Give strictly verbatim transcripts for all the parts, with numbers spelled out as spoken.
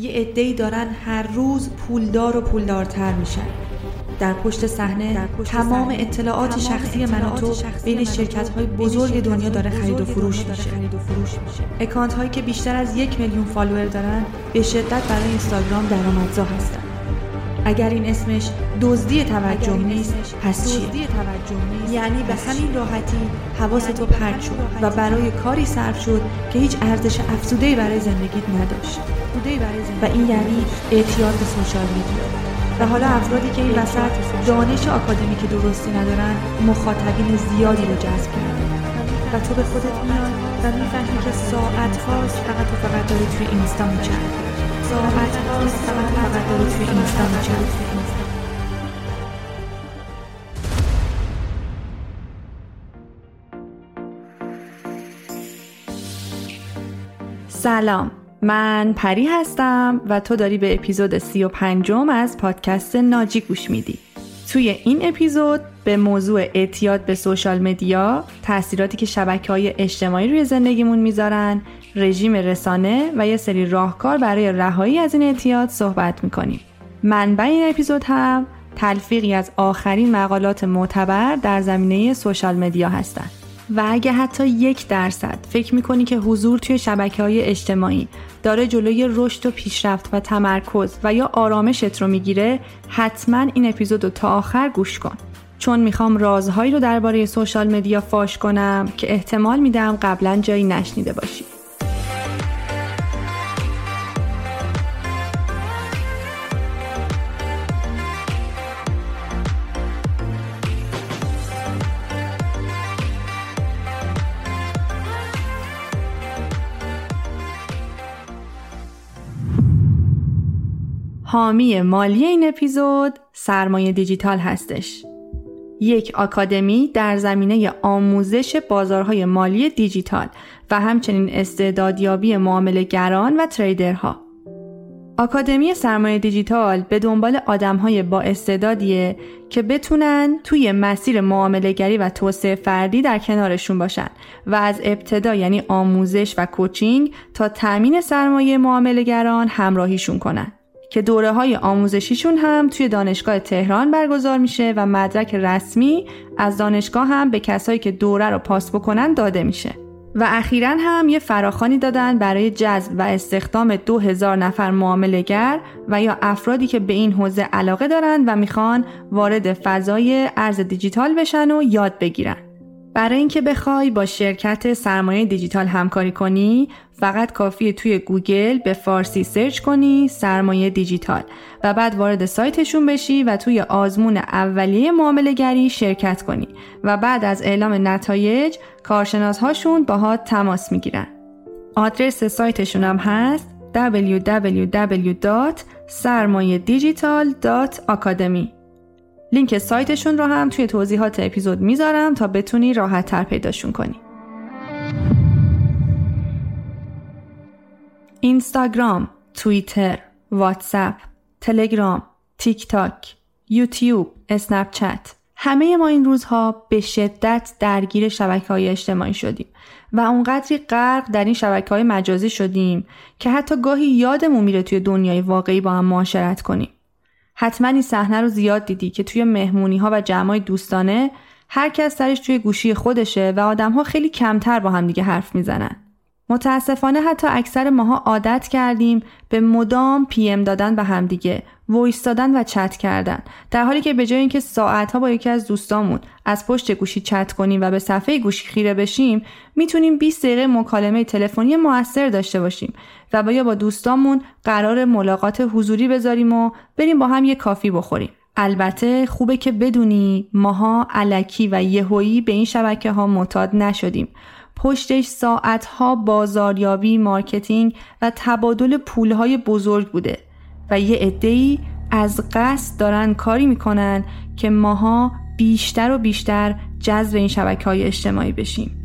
یه عده‌ای دارن هر روز پولدار و پولدارتر میشن. در پشت صحنه تمام اطلاعات تمام شخصی من و تو بین شرکت‌های بزرگ دنیا داره خرید و فروش میشه. اکانت هایی که بیشتر از یک میلیون فالوور دارن به شدت برای اینستاگرام درآمدزا هستن. اگر این اسمش دزدی توجه نیست پس چیه؟ یعنی به همین راحتی حواستو پرت شد و برای کاری صرف شد که هیچ ارزش افزوده‌ای برای زندگیت نداشت. و این یعنی اعتیاد به سوشال میدیا. و حالا افرادی که این وسط دانش آکادمیک درستی ندارن مخاطبین زیادی رو جذب کردن و تو به خودت میاد و میفهمی که ساعت هاست فقط و فقط داری توی اینستا میچرخی. ساعت هاست فقط و فقط داری توی اینستا میچرخی. سلام، من پری هستم و تو داری به اپیزود سی و پنجم از پادکست ناجی گوش میدی. توی این اپیزود به موضوع اعتیاد به سوشال مدیا، تأثیراتی که شبکه‌های اجتماعی روی زندگیمون میذارن، رژیم رسانه و یه سری راهکار برای رهایی از این اعتیاد صحبت میکنیم. منبع این اپیزود هم تلفیقی از آخرین مقالات معتبر در زمینه سوشال مدیا هستن. و اگه حتی یک درصد فکر میکنی که حضور توی شبکه‌های اجتماعی داره جلوی رشد و پیشرفت و تمرکز و یا آرامشت رو میگیره، حتما این اپیزود رو تا آخر گوش کن، چون میخوام رازهایی رو درباره سوشال مدیا فاش کنم که احتمال میدم قبلا جایی نشنیده باشی. حامی مالی این اپیزود سرمایه دیجیتال هستش. یک آکادمی در زمینه آموزش بازارهای مالی دیجیتال و همچنین استعدادیابی معامله‌گران و تریدرها. آکادمی سرمایه دیجیتال به دنبال آدم‌های با استعدادیه که بتونن توی مسیر معامله‌گری و توسعه فردی در کنارشون باشن و از ابتدا، یعنی آموزش و کوچینگ تا تامین سرمایه معامله‌گران همراهیشون کنن. که دوره های آموزشیشون هم توی دانشگاه تهران برگزار میشه و مدرک رسمی از دانشگاه هم به کسایی که دوره رو پاس بکنن داده میشه. و اخیراً هم یه فراخوانی دادن برای جذب و استخدام دو هزار نفر معامله‌گر و یا افرادی که به این حوزه علاقه دارن و میخوان وارد فضای ارز دیجیتال بشن و یاد بگیرن. برای اینکه بخوای با شرکت سرمایه دیجیتال همکاری کنی، فقط کافیه توی گوگل به فارسی سرچ کنی سرمایه دیجیتال و بعد وارد سایتشون بشی و توی آزمون اولیه معامله‌گری شرکت کنی و بعد از اعلام نتایج کارشناس‌هاشون باهات تماس میگیرن. آدرس سایتشون هم هست دبلیو دبلیو دبلیو دات سرمایه دیجیتال دات آکادمی. لینک سایتشون رو هم توی توضیحات اپیزود میذارم تا بتونی راحت تر پیداشون کنی. اینستاگرام، توییتر، واتساپ، تلگرام، تیک تاک، یوتیوب، اسنپ چت، همه ما این روزها به شدت درگیر شبکه‌های اجتماعی شدیم و اونقدری غرق در این شبکه‌های مجازی شدیم که حتی گاهی یادمون میره توی دنیای واقعی با هم معاشرت کنیم. حتما این صحنه رو زیاد دیدی که توی مهمونی‌ها و جمع‌های دوستانه هر کس سرش توی گوشی خودشه و آدم‌ها خیلی کمتر با هم دیگه حرف میزنن. متاسفانه حتی اکثر ماها عادت کردیم به مدام پی ام دادن به هم دیگه، وایس دادن و چت کردن، در حالی که به جای اینکه ساعت‌ها با یکی از دوستامون از پشت گوشی چت کنیم و به صفحه گوشی خیره بشیم، میتونیم بیست دقیقه مکالمه تلفنی مؤثر داشته باشیم و با یا با دوستامون قرار ملاقات حضوری بذاریم و بریم با هم یه کافی بخوریم. البته خوبه که بدونی ماها الکی و یهویی به این شبکه‌ها معتاد نشدیم. پشتش ساعتها بازاریابی، مارکتینگ و تبادل پولهای بزرگ بوده و یه عده‌ای از قصد دارن کاری میکنن که ماها بیشتر و بیشتر جذب این شبکه‌های اجتماعی بشیم.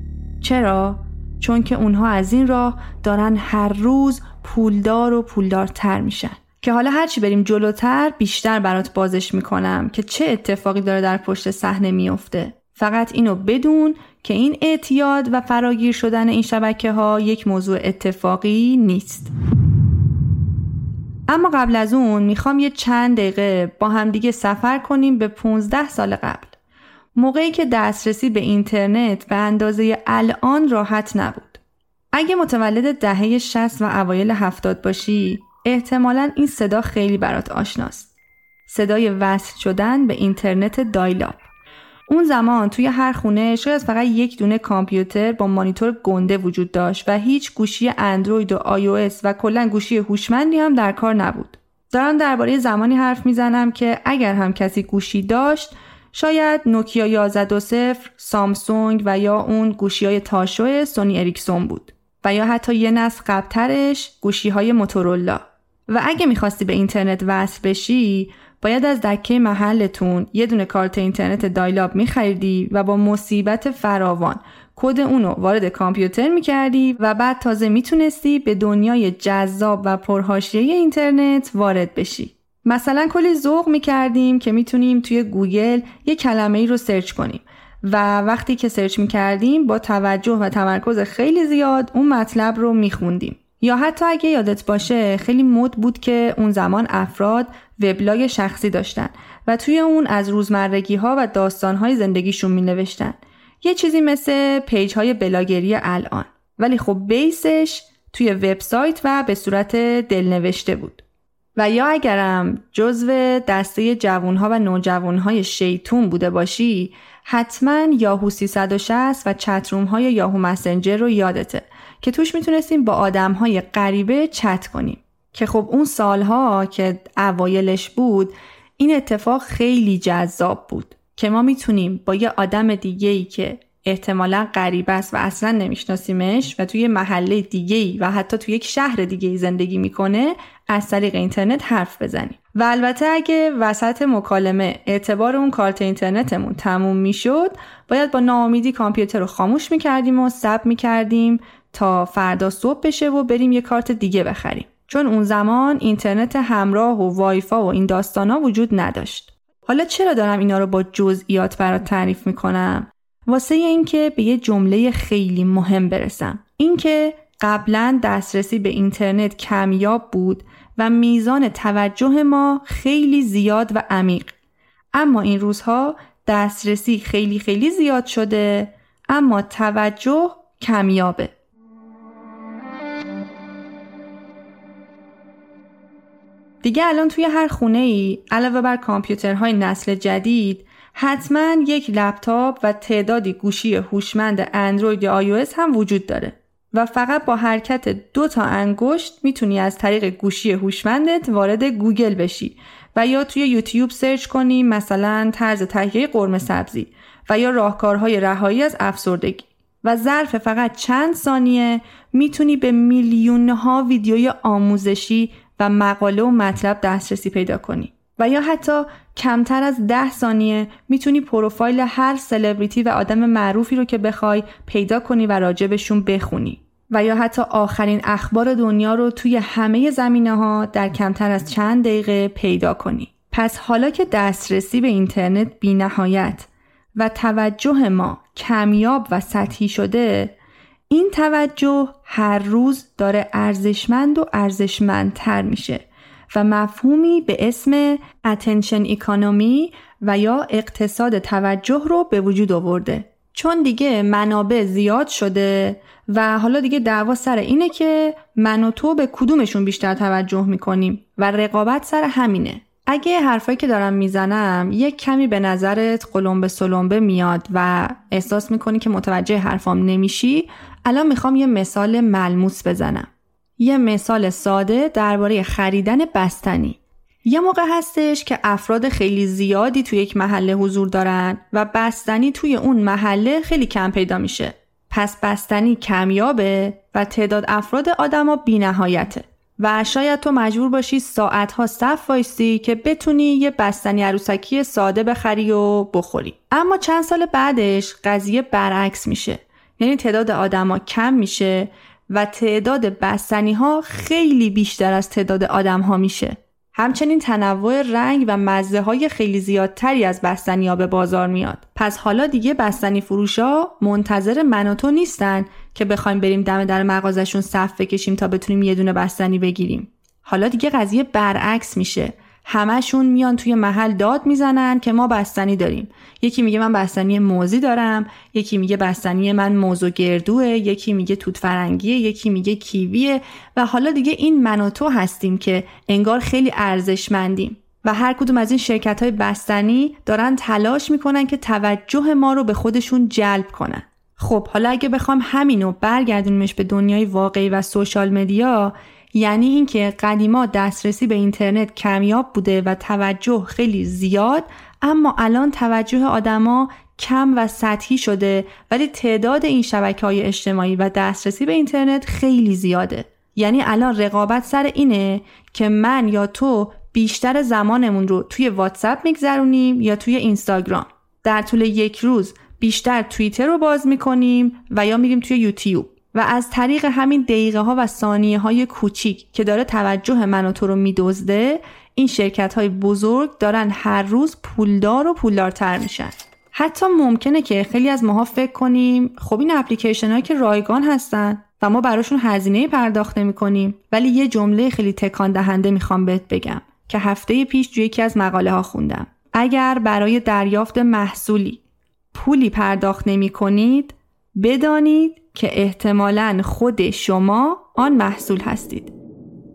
چرا؟ چون که اونها از این راه دارن هر روز پولدار و پولدارتر میشن. که حالا هرچی بریم جلوتر بیشتر برات بازش میکنم که چه اتفاقی داره در پشت صحنه میفته. فقط اینو بدون که این اعتیاد و فراگیر شدن این شبکه‌ها یک موضوع اتفاقی نیست. اما قبل از اون میخوام یه چند دقیقه با همدیگه سفر کنیم به پانزده سال قبل. موقعی که دسترسی به اینترنت به اندازه الان راحت نبود. اگه متولد دهه شصت و اوایل هفتاد باشی، احتمالاً این صدا خیلی برات آشناست. صدای وصل شدن به اینترنت دایلاب. اون زمان توی هر خونه شاید فقط یک دونه کامپیوتر با مانیتور گنده وجود داشت و هیچ گوشی اندروید و آی او اس و کلاً گوشی هوشمندی هم در کار نبود. دارم درباره زمانی حرف میزنم که اگر هم کسی گوشی داشت، شاید نوکیا یازده صفر، سامسونگ و یا اون گوشی‌های تاشو سونی اریکسون بود و یا حتی یه نسل قبل‌ترش گوشی‌های موتورولا. و اگه می‌خواستی به اینترنت وصل بشی، باید از دکه محلتون یه دونه کارت اینترنت دایلاب می‌خریدی و با مصیبت فراوان کد اونو وارد کامپیوتر می‌کردی و بعد تازه می‌تونستی به دنیای جذاب و پرحاشیه اینترنت وارد بشی. مثلا کلی ذوق میکردیم که میتونیم توی گوگل یه کلمه ای رو سرچ کنیم و وقتی که سرچ میکردیم با توجه و تمرکز خیلی زیاد اون مطلب رو میخوندیم. یا حتی اگه یادت باشه خیلی مد بود که اون زمان افراد وبلاگ شخصی داشتن و توی اون از روزمرگی ها و داستان های زندگیشون مینوشتن. یه چیزی مثل پیج های بلاگری الان، ولی خب بیسش توی وبسایت و به صورت دلنوشته بود. و یا اگرم جزو دسته جوانها و نوجوانهای شیطون بوده باشی، حتما یاهو سیصد و شصت و چتروم‌های یاهو مسنجر رو یادته که توش میتونستیم با آدم‌های غریبه چت کنیم. که خب اون سالها که اوایلش بود، این اتفاق خیلی جذاب بود که ما میتونیم با یه آدم دیگه‌ای که احتمالاً غریبه است و اصلاً نمیشناسیمش و توی محله دیگه‌ای و حتی توی یک شهر دیگه‌ای زندگی میکنه از طریق اینترنت حرف بزنیم. و البته اگه وسط مکالمه اعتبار اون کارت اینترنتمون تموم میشد، باید با ناامیدی کامپیوتر رو خاموش میکردیم و صبر میکردیم تا فردا صبح بشه و بریم یه کارت دیگه بخریم، چون اون زمان اینترنت همراه و وایفا و این داستانا وجود نداشت. حالا چرا دارم اینا رو با جزئیات برات تعریف میکنم؟ واسه اینکه به یه جمله خیلی مهم برسم. اینکه قبلاً دسترسی به اینترنت کمیاب بود و میزان توجه ما خیلی زیاد و عمیق. اما این روزها دسترسی خیلی خیلی زیاد شده، اما توجه کمیابه. دیگه الان توی هر خونه‌ای علاوه بر کامپیوترهای نسل جدید، حتما یک لپتاپ و تعدادی گوشی هوشمند اندروید یا آی او اس هم وجود داره و فقط با حرکت دو تا انگشت میتونی از طریق گوشی هوشمندت وارد گوگل بشی و یا توی یوتیوب سرچ کنی، مثلا طرز تهیه قرمه سبزی و یا راهکارهای رهایی از افسردگی، و ظرف فقط چند ثانیه میتونی به میلیونها ویدیوی آموزشی و مقاله و مطلب دسترسی پیدا کنی. و یا حتی کمتر از ده ثانیه میتونی پروفایل هر سلبریتی و آدم معروفی رو که بخوای پیدا کنی و راجبشون بخونی. و یا حتی آخرین اخبار دنیا رو توی همه زمینه‌ها در کمتر از چند دقیقه پیدا کنی. پس حالا که دسترسی به اینترنت بی نهایت و توجه ما کمیاب و سطحی شده، این توجه هر روز داره ارزشمند و ارزشمندتر میشه و مفهومی به اسم اتنشن اکانومی و یا اقتصاد توجه رو به وجود آورده، چون دیگه منابع زیاد شده و حالا دیگه دعوا سر اینه که من و تو به کدومشون بیشتر توجه میکنیم و رقابت سر همینه. اگه حرفایی که دارم میزنم یک کمی به نظرت قلمبه سلمبه میاد و احساس میکنی که متوجه حرفام نمیشی، الان میخوام یه مثال ملموس بزنم. یه مثال ساده درباره خریدن بستنی. یه موقع هستش که افراد خیلی زیادی توی یک محله حضور دارن و بستنی توی اون محله خیلی کم پیدا میشه. پس بستنی کمیابه و تعداد افراد آدما بی‌نهایته و شاید تو مجبور باشی ساعتها صف وایسی که بتونی یه بستنی عروسکی ساده بخری و بخوری. اما چند سال بعدش قضیه برعکس میشه. یعنی تعداد آدما کم میشه و تعداد بستنی ها خیلی بیشتر از تعداد آدم ها میشه. همچنین تنوع رنگ و مزه های خیلی زیادتری از بستنی ها به بازار میاد. پس حالا دیگه بستنی فروش ها منتظر من و تو نیستن که بخوایم بریم دم در مغازشون صف بکشیم تا بتونیم یه دونه بستنی بگیریم. حالا دیگه قضیه برعکس میشه. همشون میان توی محل داد میزنن که ما بستنی داریم. یکی میگه من بستنی موزی دارم، یکی میگه بستنی من موز و گردوه، یکی میگه توت فرنگیه، یکی میگه کیویه و حالا دیگه این من و تو هستیم که انگار خیلی ارزشمندیم و هر کدوم از این شرکت‌های بستنی دارن تلاش میکنن که توجه ما رو به خودشون جلب کنن. خب حالا اگه بخوام همینو برگردونمش به دنیای واقعی و سوشال مدیا، یعنی اینکه قدیما دسترسی به اینترنت کمیاب بوده و توجه خیلی زیاد، اما الان توجه آدما کم و سطحی شده ولی تعداد این شبکه‌های اجتماعی و دسترسی به اینترنت خیلی زیاده. یعنی الان رقابت سر اینه که من یا تو بیشتر زمانمون رو توی واتساپ میگذرونیم یا توی اینستاگرام. در طول یک روز بیشتر توییتر رو باز میکنیم و یا میریم توی یوتیوب و از طریق همین دقیقه ها و ثانیه های کوچیک که داره توجه من و تو رو میدزده، این شرکت های بزرگ دارن هر روز پولدار و پولدارتر میشن. حتی ممکنه که خیلی از ماها فکر کنیم خب این اپلیکیشن هایی که رایگان هستن و ما براشون هزینه پرداخت نمی‌کنیم، ولی یه جمله خیلی تکان دهنده میخوام بهت بگم که هفته پیش توی یکی از مقاله ها خوندم. اگر برای دریافت محصولی پولی پرداخت نمی‌کنید، بدانید که احتمالاً خود شما آن محصول هستید.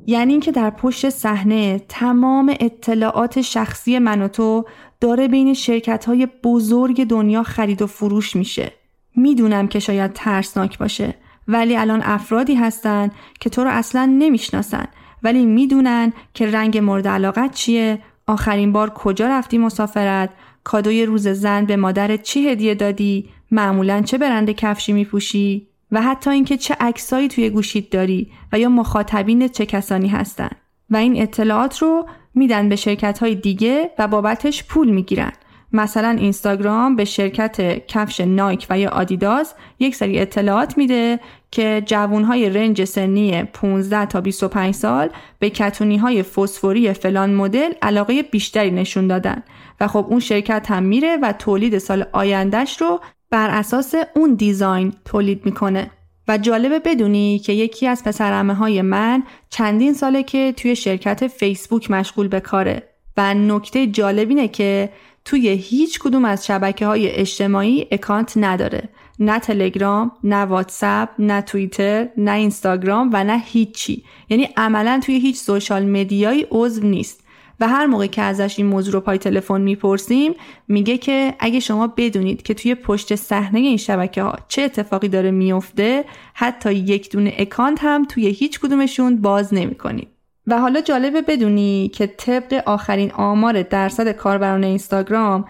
یعنی این که در پشت صحنه تمام اطلاعات شخصی من و تو داره بین شرکت‌های بزرگ دنیا خرید و فروش میشه. میدونم که شاید ترسناک باشه، ولی الان افرادی هستن که تو رو اصلاً نمیشناسن ولی میدونن که رنگ مورد علاقت چیه، آخرین بار کجا رفتی مسافرت، کادوی روز زن به مادرت چی هدیه دادی، معمولاً چه برند کفشی میپوشی و حتی اینکه چه عکسایی توی گوشیت داری و یا مخاطبین چه کسانی هستن و این اطلاعات رو میدن به شرکت‌های دیگه و بابتش پول میگیرن. مثلا اینستاگرام به شرکت کفش نایک و یا آدیداس یک سری اطلاعات میده که جوانهای رنج سنی پانزده تا بیست و پنج سال به کتونی‌های فسفوری فلان مدل علاقه بیشتری نشون دادن و خب اون شرکت هم میره و تولید سال آیندهش رو بر اساس اون دیزاین تولید میکنه. و جالبه بدونی که یکی از پسرعمه‌های من چندین ساله که توی شرکت فیسبوک مشغول به کاره و نکته جالب اینه که توی هیچ کدوم از شبکه‌های اجتماعی اکانت نداره، نه تلگرام، نه واتساپ، نه توییتر، نه اینستاگرام و نه هیچی. یعنی عملاً توی هیچ سوشال مدیایی عضو نیست و هر موقع که ازش این موضوع رو پای تلفن میپرسیم میگه که اگه شما بدونید که توی پشت صحنه این شبکه‌ها چه اتفاقی داره میفته، حتی یک دونه اکانت هم توی هیچ کدومشون باز نمی‌کنید. و حالا جالبه بدونی که طبق آخرین آمار درصد کاربران اینستاگرام،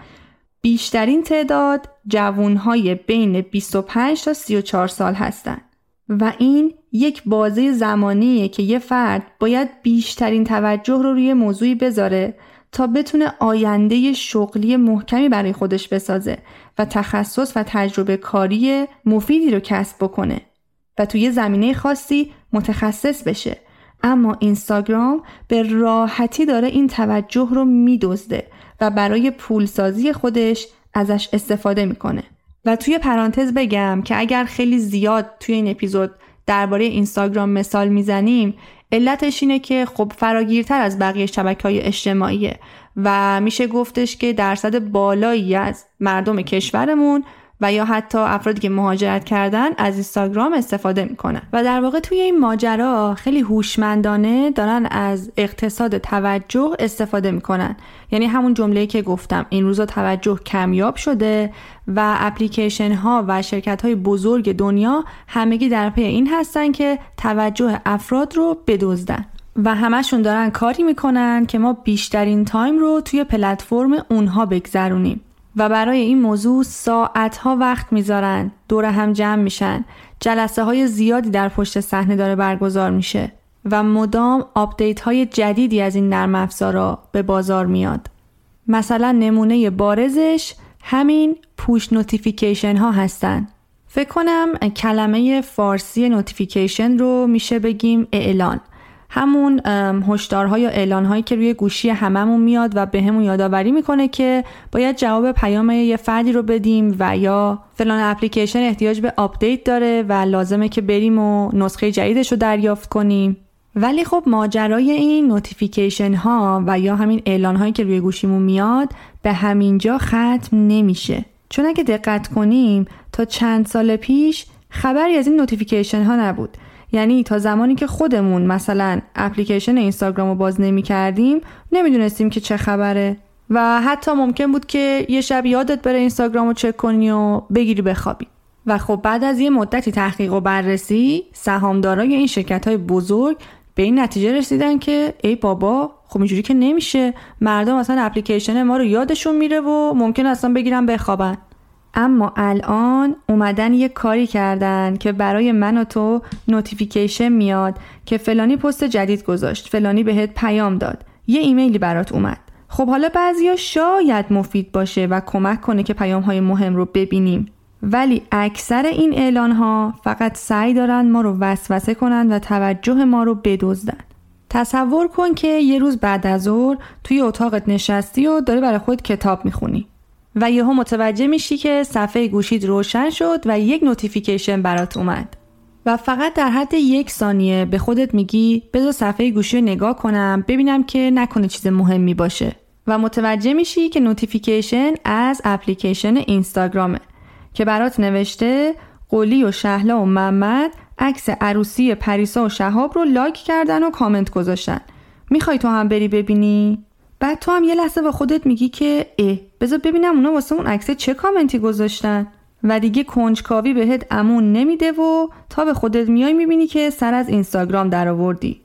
بیشترین تعداد جوانهای بین بیست و پنج تا سی و چهار سال هستند و این یک بازه زمانیه که یه فرد باید بیشترین توجه رو روی موضوعی بذاره تا بتونه آینده شغلی محکمی برای خودش بسازه و تخصص و تجربه کاری مفیدی رو کسب بکنه و توی زمینه خاصی متخصص بشه. اما اینستاگرام به راحتی داره این توجه رو میدزده و برای پولسازی خودش ازش استفاده میکنه. و توی پرانتز بگم که اگر خیلی زیاد توی این اپیزود درباره اینستاگرام مثال میزنیم، علتش اینه که خب فراگیرتر از بقیه شبکه‌های اجتماعیه و میشه گفتش که درصد بالایی از مردم کشورمون و یا حتی افرادی که مهاجرت کردن از اینستاگرام استفاده میکنن و در واقع توی این ماجرا خیلی هوشمندانه دارن از اقتصاد توجه استفاده میکنن. یعنی همون جمله‌ای که گفتم، این روزا توجه کمیاب شده و اپلیکیشن ها و شرکت های بزرگ دنیا همگی در پی این هستن که توجه افراد رو بدزدن و همشون دارن کاری میکنن که ما بیشترین تایم رو توی پلتفرم اونها بگذرونیم و برای این موضوع ساعتها وقت میذارن، دور هم جمع میشن، جلسه های زیادی در پشت صحنه داره برگزار میشه و مدام آپدیت های جدیدی از این نرم افزارا به بازار میاد. مثلا نمونه بارزش همین پوش نوتیفیکیشن ها هستن. فکر کنم کلمه فارسی نوتیفیکیشن رو میشه بگیم اعلان، همون هشدارها یا اعلان‌هایی که روی گوشی هممون میاد و بهمون یادآوری میکنه که باید جواب پیام یه فردی رو بدیم و یا فلان اپلیکیشن احتیاج به آپدیت داره و لازمه که بریم و نسخه جدیدش رو دریافت کنیم. ولی خب ماجرای این نوتیفیکیشن ها و یا همین اعلان هایی که روی گوشیمون میاد به همینجا ختم نمیشه. چون اگه دقت کنیم تا چند سال پیش خبری از این نوتیفیکیشن ها نبود. یعنی تا زمانی که خودمون مثلا اپلیکیشن اینستاگرام رو باز نمی کردیم نمیدونستیم که چه خبره و حتی ممکن بود که یه شب یادت بره اینستاگرام رو چک کنی و بگیری بخوابی. و خب بعد از یه مدتی تحقیق و بررسی سهامدارای این شرکت‌های بزرگ به این نتیجه رسیدن که ای بابا، خب اینجوری که نمیشه، مردم اصلا اپلیکیشن ما رو یادشون میره و ممکن اصلا بگیرن بخوابن. اما الان اومدن یه کاری کردن که برای من و تو نوتیفیکیشن میاد که فلانی پست جدید گذاشت، فلانی بهت پیام داد، یه ایمیلی برات اومد. خب حالا بعضیا شاید مفید باشه و کمک کنه که پیام‌های مهم رو ببینیم، ولی اکثر این اعلان‌ها فقط سعی دارن ما رو وسوسه کنن و توجه ما رو بدزدن. تصور کن که یه روز بعد از ظهر توی اتاقت نشستی و داری برای خود کتاب میخونی و یهو متوجه میشی که صفحه گوشیت روشن شد و یک نوتیفیکیشن برات اومد و فقط در حد یک ثانیه به خودت میگی بذار صفحه گوشی رو نگاه کنم ببینم که نکنه چیز مهمی باشه و متوجه میشی که نوتیفیکیشن از اپلیکیشن اینستاگرامه که برات نوشته قلی و شهلا و محمد عکس عروسی پریسا و شهاب رو لایک کردن و کامنت گذاشتن، میخوای تو هم بری ببینی؟ بعد تو هم یه لحظه با خودت میگی که اه بذار ببینم اونا واسه اون عکس چه کامنتی گذاشتن و دیگه کنجکاوی بهت امون نمیده و تا به خودت میای میبینی که سر از اینستاگرام در آوردی.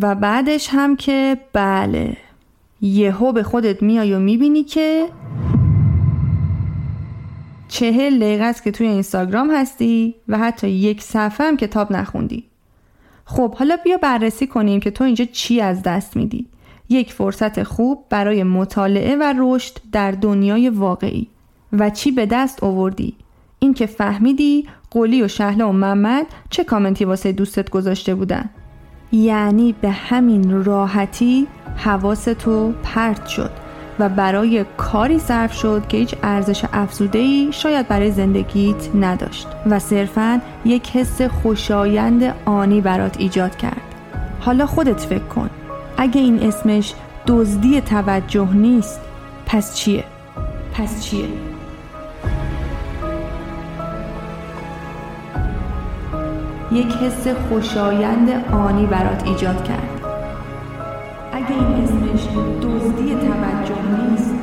و بعدش هم که بله، یهو به خودت میای و میبینی که چهل دقیقه است که توی اینستاگرام هستی و حتی یک صفحه هم کتاب نخوندی. خب حالا بیا بررسی کنیم که تو اینجا چی از دست میدی. یک فرصت خوب برای مطالعه و رشد در دنیای واقعی. و چی به دست آوردی؟ این که فهمیدی قلی و شهلا و محمد چه کامنتی واسه دوستت گذاشته بودن. یعنی به همین راحتی حواستو پرت شد و برای کاری صرف شد که هیچ ارزش افزوده‌ای شاید برای زندگیت نداشت و صرفاً یک حس خوشایند آنی برات ایجاد کرد. حالا خودت فکر کن، اگه این اسمش دزدی توجه نیست پس چیه؟ پس چیه؟ یک حس خوشایند آنی برات ایجاد کرد. اگه این اسمش دزدی توجه نیست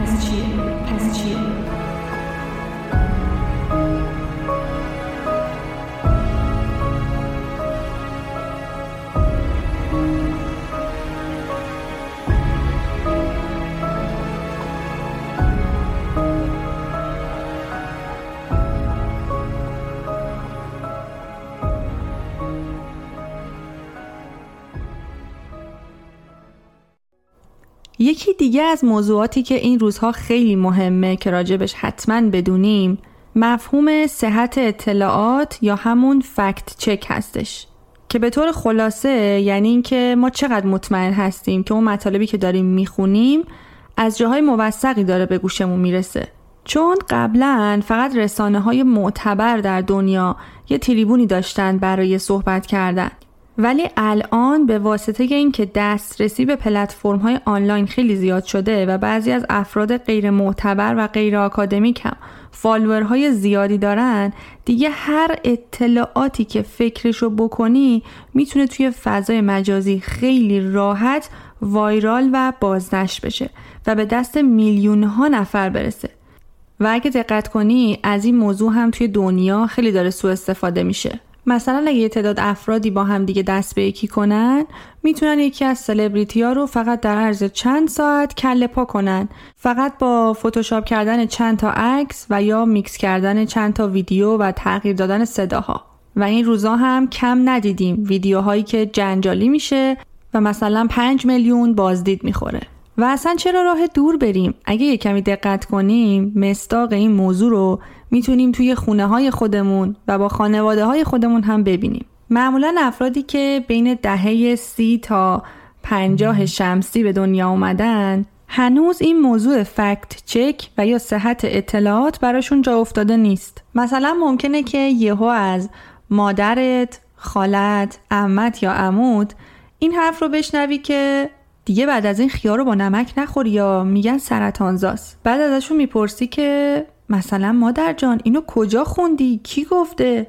پس چیه؟ پس چیه؟ یکی دیگه از موضوعاتی که این روزها خیلی مهمه که راجبش حتماً بدونیم مفهوم صحت اطلاعات یا همون فکت چک هستش که به طور خلاصه یعنی اینکه ما چقدر مطمئن هستیم که اون مطالبی که داریم میخونیم از جاهای موثقی داره به گوشمون میرسه. چون قبلاً فقط رسانه‌های معتبر در دنیا یه تریبونی داشتن برای صحبت کردن، ولی الان به واسطه اینکه دسترسی به پلتفرم‌های آنلاین خیلی زیاد شده و بعضی از افراد غیر معتبر و غیر آکادمیک هم فالوورهای زیادی دارن، دیگه هر اطلاعاتی که فکرشو بکنی میتونه توی فضای مجازی خیلی راحت وایرال و بازنشر بشه و به دست میلیون‌ها نفر برسه. و اگه دقت کنی از این موضوع هم توی دنیا خیلی داره سوء استفاده میشه. مثلا اگه یه تعداد افرادی با هم دیگه دست به یکی کنن میتونن یکی از سلبریتی ها رو فقط در عرض چند ساعت کله پا کنن، فقط با فتوشاپ کردن چند تا عکس و یا میکس کردن چند تا ویدیو و تغییر دادن صداها. و این روزا هم کم ندیدیم ویدیوهایی که جنجالی میشه و مثلا پنج میلیون بازدید میخوره. و اصلا چرا راه دور بریم؟ اگه یه کمی دقت کنیم مصداق این موضوع رو میتونیم توی خونه های خودمون و با خانواده های خودمون هم ببینیم. معمولا افرادی که بین دهه سی تا پنجاه شمسی به دنیا اومدن هنوز این موضوع فکت چک و یا صحت اطلاعات براشون جا افتاده نیست. مثلا ممکنه که یهو از مادرت، خالت، عمت یا عمود این حرف رو بشنوی که دیگه بعد از این خیار رو با نمک نخوری یا میگن سرطانزاست. بعد ازشون میپرسی که مثلا مادر جان اینو کجا خوندی؟ کی گفته؟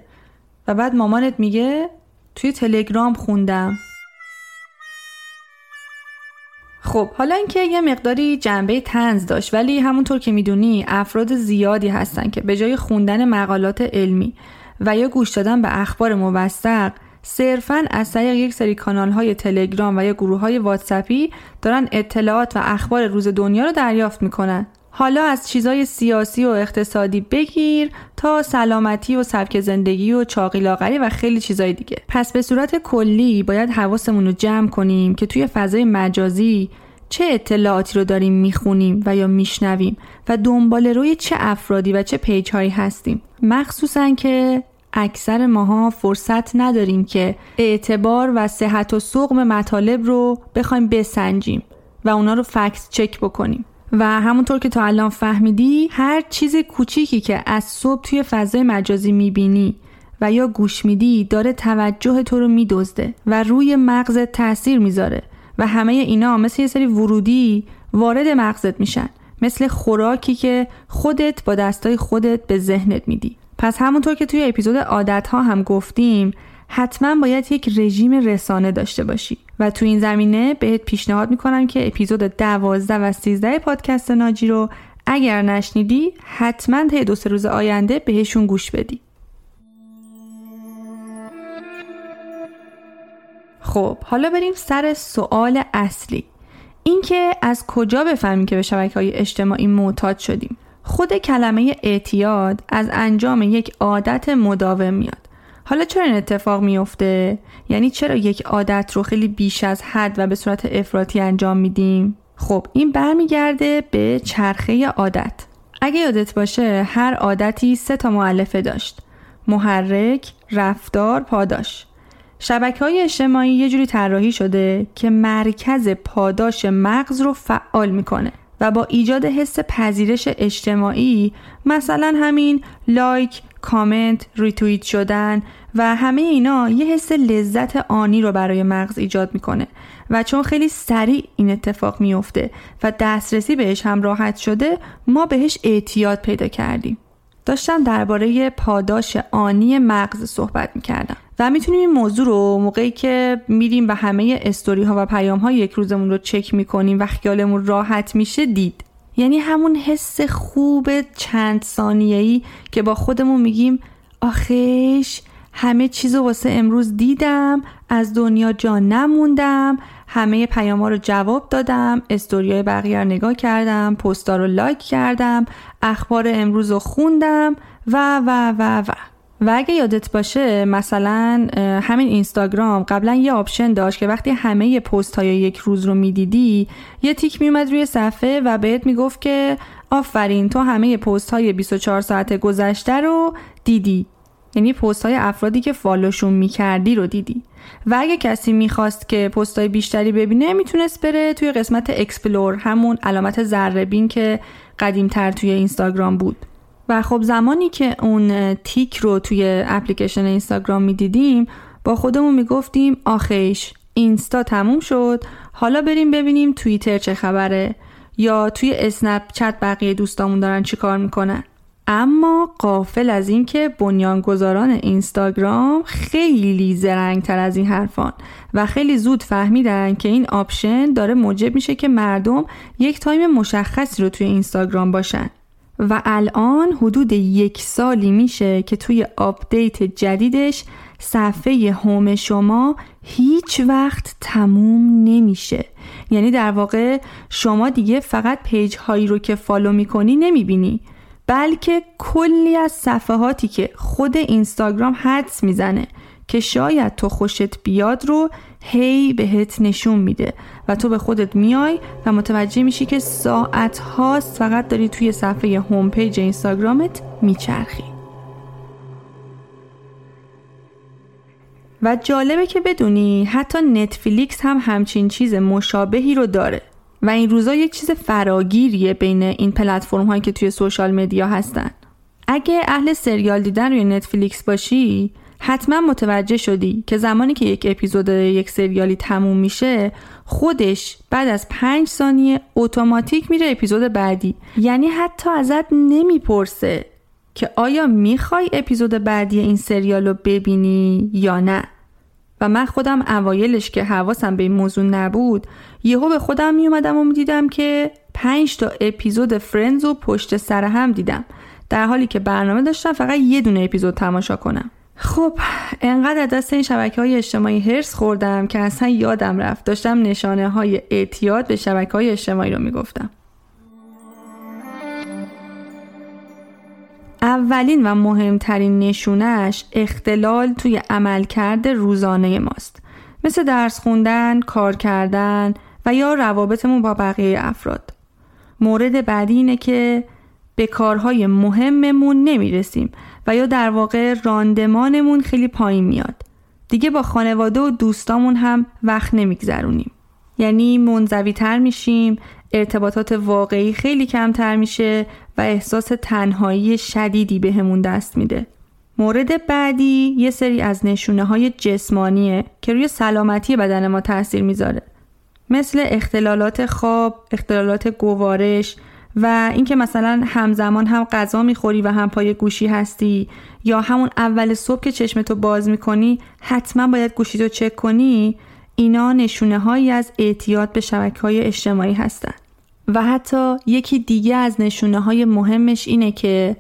و بعد مامانت میگه توی تلگرام خوندم. خب حالا اینکه یه مقداری جنبه طنز داشت، ولی همونطور که میدونی افراد زیادی هستن که به جای خوندن مقالات علمی و یا گوش دادن به اخبار موثق صرفاً از طریق یک سری کانال‌های تلگرام و یا گروه‌های واتسپی دارن اطلاعات و اخبار روز دنیا رو دریافت میکنن. حالا از چیزای سیاسی و اقتصادی بگیر تا سلامتی و سبک زندگی و چاقی لاغری و خیلی چیزای دیگه. پس به صورت کلی باید حواسمون رو جمع کنیم که توی فضای مجازی چه اطلاعاتی رو داریم میخونیم و یا میشنویم و دنبال روی چه افرادی و چه پیج‌هایی هستیم. مخصوصاً که اکثر ماها فرصت نداریم که اعتبار و صحت و سقم مطالب رو بخوایم بسنجیم و اونا رو فکت چک بکنیم. و همونطور که تا الان فهمیدی هر چیز کوچیکی که از صبح توی فضای مجازی میبینی و یا گوش میدی داره توجه تو رو میدزده و روی مغزت تأثیر میذاره و همه اینا مثل یه سری ورودی وارد مغزت میشن، مثل خوراکی که خودت با دستای خودت به ذهنت میدی. پس همونطور که توی اپیزود عادت‌ها هم گفتیم حتما باید یک رژیم رسانه داشته باشی و تو این زمینه بهت پیشنهاد میکنم که اپیزود دوازده و سیزده پادکست ناجی رو اگر نشنیدی حتما تا دو سه روز آینده بهشون گوش بدی. خب حالا بریم سر سوال اصلی، این که از کجا بفهمیم که به شبکه‌های اجتماعی معتاد شدیم. خود کلمه اعتیاد از انجام یک عادت مداوم میاد. حالا چرا این اتفاق میفته؟ یعنی چرا یک عادت رو خیلی بیش از حد و به صورت افراطی انجام میدیم؟ خب این برمیگرده به چرخه عادت. اگه یادت باشه هر عادتی سه تا مؤلفه داشت: محرک، رفتار، پاداش. شبکه‌های اجتماعی یه جوری طراحی شده که مرکز پاداش مغز رو فعال میکنه و با ایجاد حس پذیرش اجتماعی، مثلا همین لایک، کامنت، ریتوییت شدن و همه اینا، یه حس لذت آنی رو برای مغز ایجاد میکنه و چون خیلی سریع این اتفاق میفته و دسترسی بهش هم راحت شده، ما بهش اعتیاد پیدا کردیم. داشتم درباره پاداش آنی مغز صحبت میکردم و میتونیم این موضوع رو موقعی که میریم و همه استوری ها و پیام ها یک روزمون رو چک میکنیم و خیالمون راحت میشه دید. یعنی همون حس خوب چند ثانیه‌ای که با خودمون میگیم آخش همه چیزو واسه امروز دیدم، از دنیا جا نموندم، همه پیام‌ها رو جواب دادم، استوری‌های بقیه رو نگاه کردم، پست‌ها رو لایک کردم، اخبار امروز رو خوندم و و و و و اگه یادت باشه مثلا همین اینستاگرام قبلا یه آپشن داشت که وقتی همه پست‌های یک روز رو میدیدی یه تیک میومد روی صفحه و بهت میگفت که آفرین تو همه پست‌های بیست و چهار ساعت گذشته رو دیدی، یعنی پست‌های افرادی که فالوشون میکردی رو دیدی. و اگه کسی میخواست که پست‌های بیشتری ببینه میتونست بره توی قسمت اکسپلور، همون علامت ذره بین که قدیم‌تر توی اینستاگرام بود. و خب زمانی که اون تیک رو توی اپلیکیشن اینستاگرام میدیدیم با خودمون میگفتیم آخیش اینستا تموم شد، حالا بریم ببینیم توییتر چه خبره یا توی اسنپ چت بقیه دوستامون دارن چی کار میکنن. اما غافل از این که بنیانگذاران اینستاگرام خیلی زرنگتر از این حرفان و خیلی زود فهمیدن که این آپشن داره موجب میشه که مردم یک تایم مشخصی رو توی اینستاگرام باشن و الان حدود یک سالی میشه که توی آپدیت جدیدش صفحه هوم شما هیچ وقت تموم نمیشه. یعنی در واقع شما دیگه فقط پیج هایی رو که فالو میکنی نمیبینی، بلکه کلی از صفحاتی که خود اینستاگرام حدس میزنه که شاید تو خوشت بیاد رو هی بهت نشون میده و تو به خودت میای و متوجه میشی که ساعت هاست فقط داری توی صفحه هوم پیج اینستاگرامت میچرخی. و جالبه که بدونی حتی نتفلیکس هم همچین چیز مشابهی رو داره و این روزا یک چیز فراگیریه بین این پلتفرم هایی که توی سوشال مدیا هستن. اگه اهل سریال دیدن روی نتفلیکس باشی حتما متوجه شدی که زمانی که یک اپیزود یک سریالی تموم میشه، خودش بعد از پنج ثانیه اتوماتیک میره اپیزود بعدی. یعنی حتی ازت نمیپرسه که آیا میخوای اپیزود بعدی این سریال رو ببینی یا نه. و من خودم اوایلش که حواسم به این موضوع نبود، یهو به خودم میومدم و میدیدم که پنج تا اپیزود فرندز رو پشت سر هم دیدم، در حالی که برنامه داشتم فقط یه دونه اپیزود تماشا کنم. خب انقدر دست این شبکه‌های اجتماعی هرس خوردم که اصلا یادم رفت داشتم نشانه‌های اعتیاد به شبکه‌های اجتماعی رو میگفتم. اولین و مهمترین نشونه‌اش اختلال توی عملکرد روزانه ماست، مثل درس خوندن، کار کردن و یا روابطمون با بقیه افراد. مورد بعدی اینه که به کارهای مهممون نمیرسیم و یا در واقع راندمانمون خیلی پایین میاد. دیگه با خانواده و دوستامون هم وقت نمیگذرونیم. یعنی منزوی تر میشیم، ارتباطات واقعی خیلی کمتر میشه و احساس تنهایی شدیدی به همون دست میده. مورد بعدی یه سری از نشونه های جسمانیه که روی سلامتی بدن ما تأثیر میذاره، مثل اختلالات خواب، اختلالات گوارش و اینکه مثلا همزمان هم غذا میخوری و هم پای گوشی هستی، یا همون اول صبح که چشمتو باز میکنی حتما باید گوشیتو چک کنی. اینا نشونه هایی از اعتیاد به شبکه‌های اجتماعی هستن. و حتی یکی دیگه از نشونه های مهمش اینه که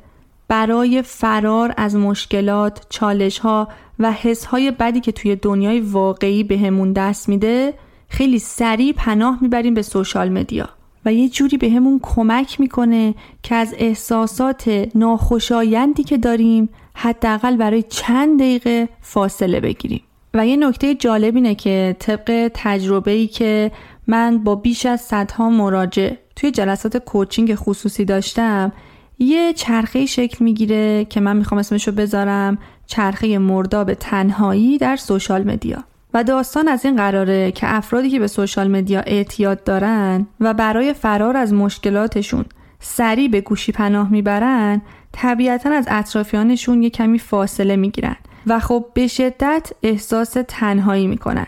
برای فرار از مشکلات، چالش ها و حس های بدی که توی دنیای واقعی بهمون دست میده، خیلی سریع پناه میبریم به سوشال مدیا و یه جوری به همون کمک میکنه که از احساسات ناخوشایندی که داریم حداقل برای چند دقیقه فاصله بگیریم. و یه نکته جالب اینه که طبق تجربه‌ای که من با بیش از صدها مراجع توی جلسات کوچینگ خصوصی داشتم، یه چرخه‌ای شکل میگیره که من میخوام اسمشو بذارم چرخه مرداب تنهایی در سوشال مدیا. و داستان از این قراره که افرادی که به سوشال مدیا اعتیاد دارن و برای فرار از مشکلاتشون سریع به گوشی پناه میبرن، طبیعتاً از اطرافیانشون یه کمی فاصله میگیرن و خب به شدت احساس تنهایی میکنن.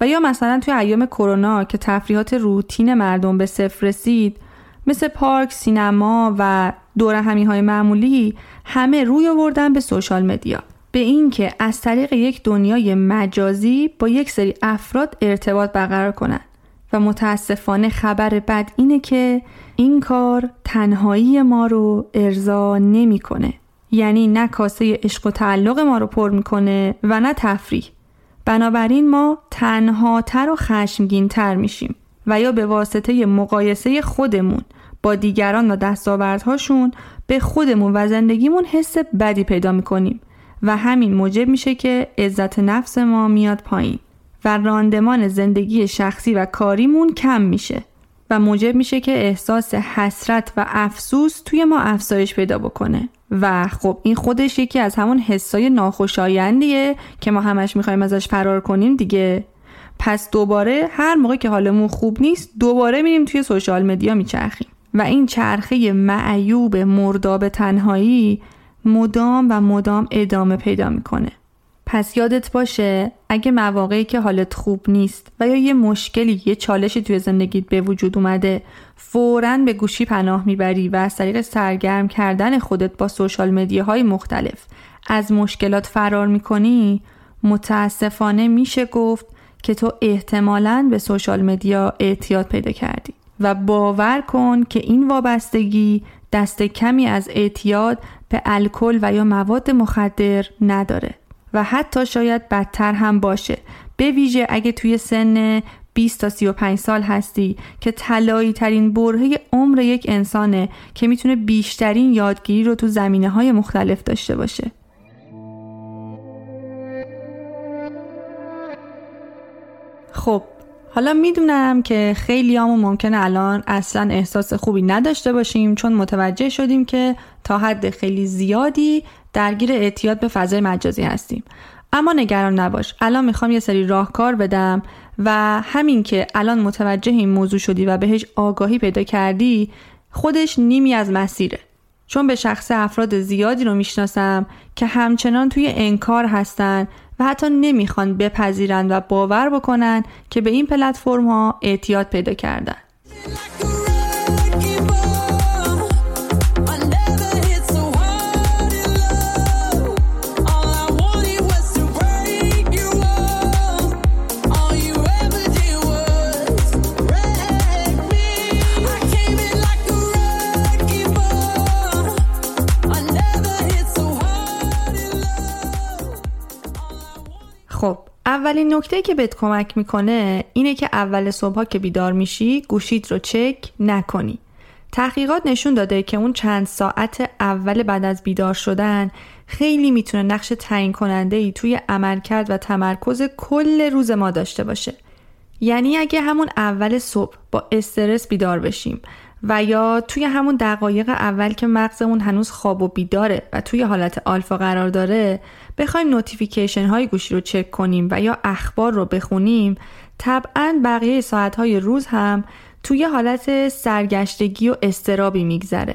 و یا مثلا توی ایام کرونا که تفریحات روتین مردم به صفر رسید، مثل پارک، سینما و دورهمی‌های معمولی، همه روی آوردن به سوشال مدیا، به این که از طریق یک دنیای مجازی با یک سری افراد ارتباط برقرار کنن. و متاسفانه خبر بد اینه که این کار تنهایی ما رو ارضا نمیکنه. یعنی نه کاسه عشق و تعلق ما رو پر میکنه و نه تفریح. بنابراین ما تنهاتر و خشمگینتر میشیم و یا به واسطه مقایسه خودمون با دیگران و دستاوردهاشون به خودمون و زندگیمون حس بدی پیدا میکنیم و همین موجب میشه که عزت نفس ما میاد پایین و راندمان زندگی شخصی و کاریمون کم میشه و موجب میشه که احساس حسرت و افسوس توی ما افزایش پیدا بکنه. و خب این خودش یکی از همون حسای ناخوشایندیه که ما همش میخوایم ازش فرار کنیم دیگه. پس دوباره هر موقع که حالمون خوب نیست، دوباره میریم توی سوشال مدیا میچرخیم و این چرخه معیوب مرداب تنهایی مدام و مدام ادامه پیدا میکنه. پس یادت باشه اگه مواقعی که حالت خوب نیست و یا یه مشکلی، یه چالشی توی زندگیت به وجود اومده، فوراً به گوشی پناه میبری و از طریق سرگرم کردن خودت با سوشال مدیاهای مختلف از مشکلات فرار میکنی، متاسفانه میشه گفت که تو احتمالاً به سوشال مدیا اعتیاد پیدا کردی. و باور کن که این وابستگی دست کمی از اعتیاد به الکل و یا مواد مخدر نداره و حتی شاید بدتر هم باشه، به ویژه اگه توی سن بیست تا سی و پنج سال هستی که طلایی ترین برهه عمر یک انسانه که میتونه بیشترین یادگیری رو تو زمینه‌های مختلف داشته باشه. خب حالا میدونم که خیلی همون ممکنه الان اصلا احساس خوبی نداشته باشیم، چون متوجه شدیم که تا حد خیلی زیادی درگیر اعتیاد به فضای مجازی هستیم. اما نگران نباش، الان میخوام یه سری راهکار بدم و همین که الان متوجه این موضوع شدی و بهش آگاهی پیدا کردی، خودش نیمی از مسیره. چون به شخص افراد زیادی رو میشناسم که همچنان توی انکار هستن و حتی نمیخوان بپذیرن و باور بکنن که به این پلتفرم ها اعتیاد پیدا کردن. خب اولین نکته که بهت کمک میکنه اینه که اول صبحا که بیدار میشی گوشیت رو چک نکنی. تحقیقات نشون داده که اون چند ساعت اول بعد از بیدار شدن خیلی میتونه نقش تعیین کننده‌ای توی عملکرد و تمرکز کل روز ما داشته باشه. یعنی اگه همون اول صبح با استرس بیدار بشیم و یا توی همون دقایق اول که مغزمون هنوز خواب و بیداره و توی حالت آلفا قرار داره بخوایم نوتیفیکیشن های گوشی رو چک کنیم و یا اخبار رو بخونیم، طبعاً بقیه ساعت های روز هم توی حالت سرگشتگی و اضطرابی میگذره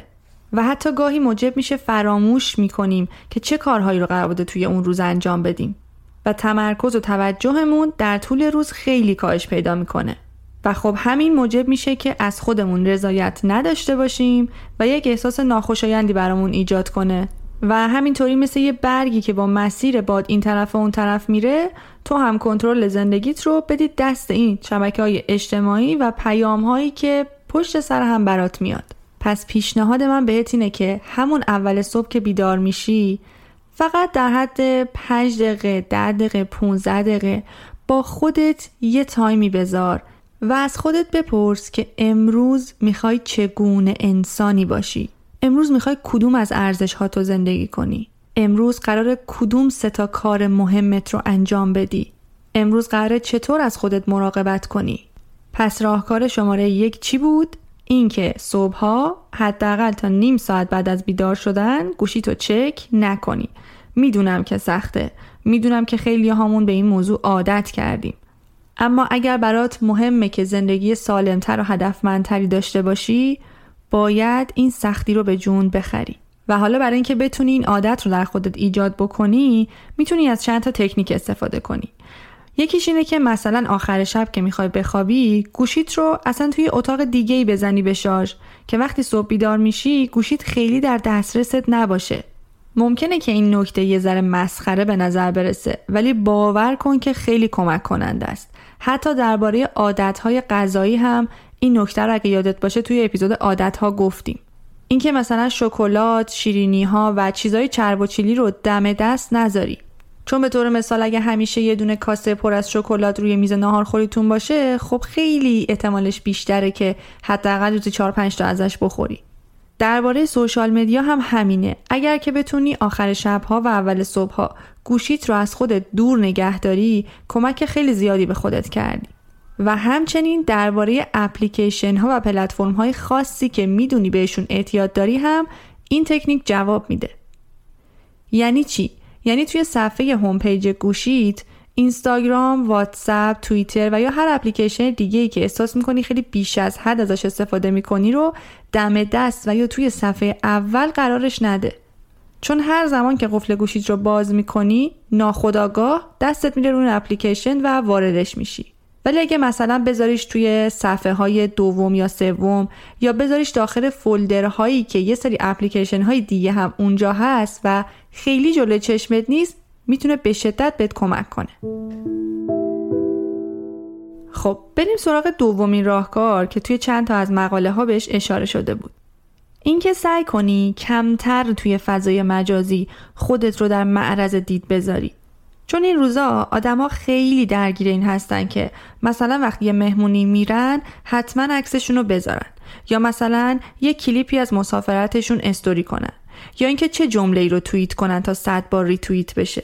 و حتی گاهی موجب میشه فراموش میکنیم که چه کارهایی رو قرار بوده توی اون روز انجام بدیم و تمرکز و توجهمون در طول روز خیلی کاهش پیدا میکنه. و خب همین موجب میشه که از خودمون رضایت نداشته باشیم و یک احساس ناخوشایندی برامون ایجاد کنه و همینطوری مثل یه برگی که با مسیر باد این طرف و اون طرف میره، تو هم کنترل زندگیت رو بدی دست این شبکه‌های اجتماعی و پیام‌هایی که پشت سر هم برات میاد. پس پیشنهاد من بهت اینه که همون اول صبح که بیدار میشی فقط در حد پنج دقیقه، ده دقیقه، پانزده دقیقه با خودت یه تایمی بذار و از خودت بپرس که امروز میخوای چگونه انسانی باشی؟ امروز میخوای کدوم از ارزش‌هات رو زندگی کنی؟ امروز قراره کدوم سه تا کار مهمت رو انجام بدی؟ امروز قراره چطور از خودت مراقبت کنی؟ پس راهکار شماره یک چی بود؟ اینکه صبح‌ها حداقل تا نیم ساعت بعد از بیدار شدن گوشیتو چک نکنی. میدونم که سخته. میدونم که خیلی هامون به این موضوع عادت کردیم. اما اگر برات مهمه که زندگی سالمتر و هدفمندتری داشته باشی، باید این سختی رو به جون بخری. و حالا برای اینکه بتونی این عادت رو در خودت ایجاد بکنی، میتونی از چند تا تکنیک استفاده کنی. یکیش اینه که مثلا آخر شب که میخوای بخوابی، گوشیت رو اصلا توی اتاق دیگه‌ای بزنی به شارژ که وقتی صبح بیدار میشی، گوشیت خیلی در دسترست نباشه. ممکنه که این نکته یه ذره مسخره به نظر برسه، ولی باور کن که خیلی کمک کننده است. حتی درباره عادت‌های غذایی هم این نکته رو اگه یادت باشه توی اپیزود عادت‌ها گفتیم. اینکه مثلا شکلات، شیرینی‌ها و چیزهای چرب و چیلی رو دم دست نذاری. چون به طور مثال اگه همیشه یه دونه کاسه پر از شکلات روی میز ناهارخوریتون باشه، خب خیلی احتمالش بیشتره که حداقل روزی چهار پنج تا ازش بخوری. درباره سوشال مدیا هم همینه. اگر که بتونی آخر شب‌ها و اول صبح‌ها گوشیت رو از خودت دور نگه داری، کمک خیلی زیادی به خودت کردی. و همچنین درباره اپلیکیشن ها و پلتفرم های خاصی که میدونی بهشون اعتیاد داری هم این تکنیک جواب میده. یعنی چی؟ یعنی توی صفحه هوم پیج گوشیت، اینستاگرام، واتساپ، توییتر و یا هر اپلیکیشن دیگه‌ای که احساس می‌کنی خیلی بیش از حد ازش استفاده می‌کنی رو دم دست و یا توی صفحه اول قرارش نده. چون هر زمان که قفل گوشیت رو باز می‌کنی، ناخودآگاه دستت میره روی اپلیکیشن و واردش میشی. ولی اگه مثلا بذاریش توی صفحه های دوم یا سوم یا بذاریش داخل فولدرهایی که یه سری اپلیکیشن های دیگه هم اونجا هست و خیلی جلوی چشمت نیست، میتونه به شدت بهت کمک کنه. خب بریم سراغ دومین راهکار که توی چند تا از مقاله ها بهش اشاره شده بود. اینکه سعی کنی کمتر توی فضای مجازی خودت رو در معرض دید بذاری. چون این روزا آدما خیلی درگیر این هستن که مثلا وقتی یه مهمونی میرن حتما عکسشون رو بذارن یا مثلا یه کلیپی از مسافرتشون استوری کنن یا اینکه چه جمله‌ای رو توییت کنن تا صد بار ریتوییت بشه.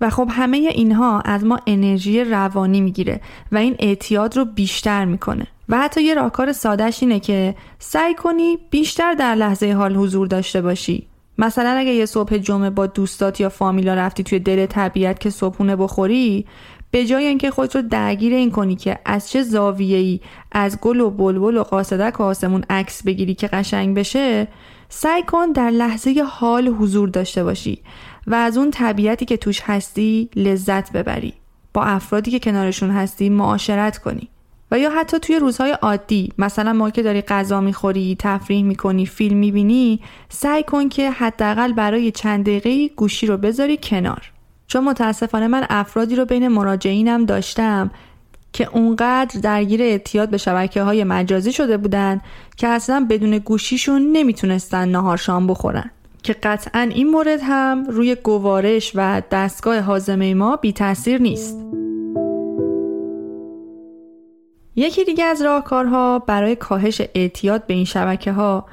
و خب همه اینها از ما انرژی روانی میگیره و این اعتیاد رو بیشتر میکنه. و حتی یه راهکار ساده‌اش اینه که سعی کنی بیشتر در لحظه حال حضور داشته باشی. مثلا اگه یه صبح جمعه با دوستات یا فامیلا رفتی توی دل طبیعت که صبحونه بخوری، به جای اینکه خودت رو درگیر این کنی که از چه زاویه‌ای از گل و بلبل و قاصدک و آسمون عکس بگیری که قشنگ بشه، سعی کن در لحظه حال حضور داشته باشی و از اون طبیعتی که توش هستی لذت ببری. با افرادی که کنارشون هستی معاشرت کنی و یا حتی توی روزهای عادی، مثلا ما که داری غذا میخوری، تفریح میکنی، فیلم میبینی، سعی کن که حداقل برای چند دقیقه گوشی رو بذاری کنار. چون متاسفانه من افرادی رو بین مراجعینم داشتم که اونقدر درگیر اعتیاد به شبکه‌های مجازی شده بودن که اصلا بدون گوشیشون نمیتونستن ناهار شام بخورن، که قطعاً این مورد هم روی گوارش و دستگاه هاضمه ما بی تأثیر نیست. یکی دیگه از راهکارها برای کاهش اعتیاد به این شبکه‌ها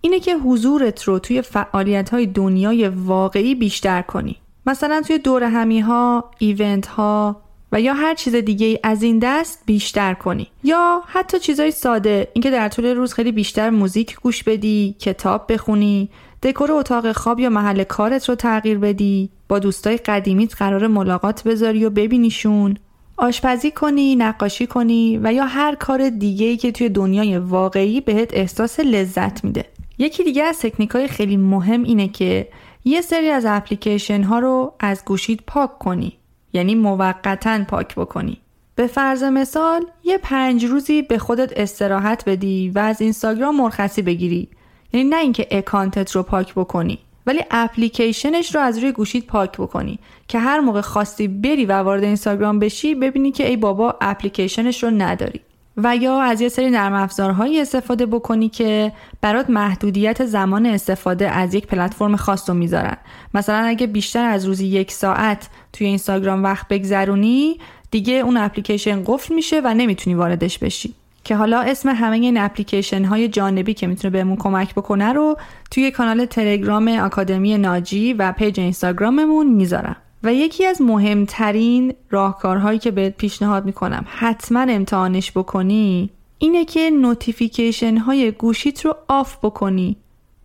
اینه که حضورت رو توی فعالیت‌های دنیای واقعی بیشتر کنی. مثلا توی دور همی‌ها، ایونت‌ها و یا هر چیز دیگه از این دست بیشتر کنی، یا حتی چیزای ساده، اینکه در طول روز خیلی بیشتر موزیک گوش بدی، کتاب بخونی، دکور اتاق خواب یا محل کارت رو تغییر بدی، با دوستای قدیمیت قرار ملاقات بذاری و ببینیشون، آشپزی کنی، نقاشی کنی و یا هر کار دیگه‌ای که توی دنیای واقعی بهت احساس لذت میده. یکی دیگه از تکنیک‌های خیلی مهم اینه که یه سری از اپلیکیشن‌ها رو از گوشیت پاک کنی، یعنی موقتاً پاک بکنی. به فرض مثال یه پنج روزی به خودت استراحت بدی و از اینستاگرام مرخصی بگیری، یعنی نه اینکه اکانتت رو پاک بکنی، ولی اپلیکیشنش رو از روی گوشیت پاک بکنی که هر موقع خواستی بری و وارد اینستاگرام بشی ببینی که ای بابا اپلیکیشنش رو نداری. و یا از یه سری نرم افزارهایی استفاده بکنی که برات محدودیت زمان استفاده از یک پلتفرم خاص رو میذارن. مثلا اگه بیشتر از روزی یک ساعت توی اینستاگرام وقت بگذرونی، دیگه اون اپلیکیشن قفل میشه و نمیتونی واردش بشی. که حالا اسم همه این اپلیکیشن های جانبی که میتونه بهمون کمک بکنه رو توی کانال تلگرام آکادمی ناجی و پیج اینستاگراممون میذارم. و یکی از مهمترین راهکارهایی که بهت پیشنهاد میکنم حتما امتحانش بکنی اینه که نوتیفیکیشن های گوشیت رو آف بکنی،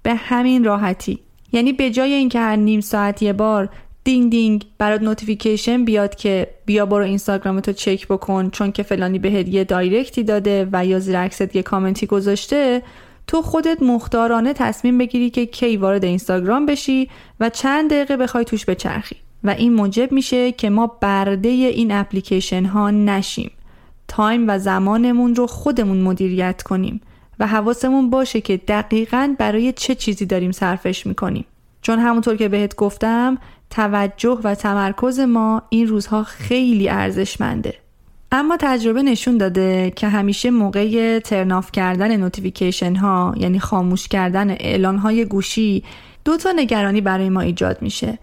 به همین راحتی. یعنی به جای اینکه هر نیم ساعت یه بار دینگ دینگ برات نوتیفیکیشن بیاد که بیا برو اینستاگرامتو چک بکن چون که فلانی بهت یه دایرکتی داده و یا زیر عکست یه کامنتی گذاشته، تو خودت مختارانه تصمیم بگیری که کی وارد اینستاگرام بشی و چند دقیقه بخوای توش بچرخی. و این موجب میشه که ما برده این اپلیکیشن ها نشیم، تایم و زمانمون رو خودمون مدیریت کنیم و حواسمون باشه که دقیقاً برای چه چیزی داریم صرفش میکنیم. چون همونطور که بهت گفتم توجه و تمرکز ما این روزها خیلی ارزشمنده. اما تجربه نشون داده که همیشه موقع ترناف کردن نوتیفیکیشن ها، یعنی خاموش کردن اعلان های گوشی، دو تا نگرانی برای ما ایجاد میشه.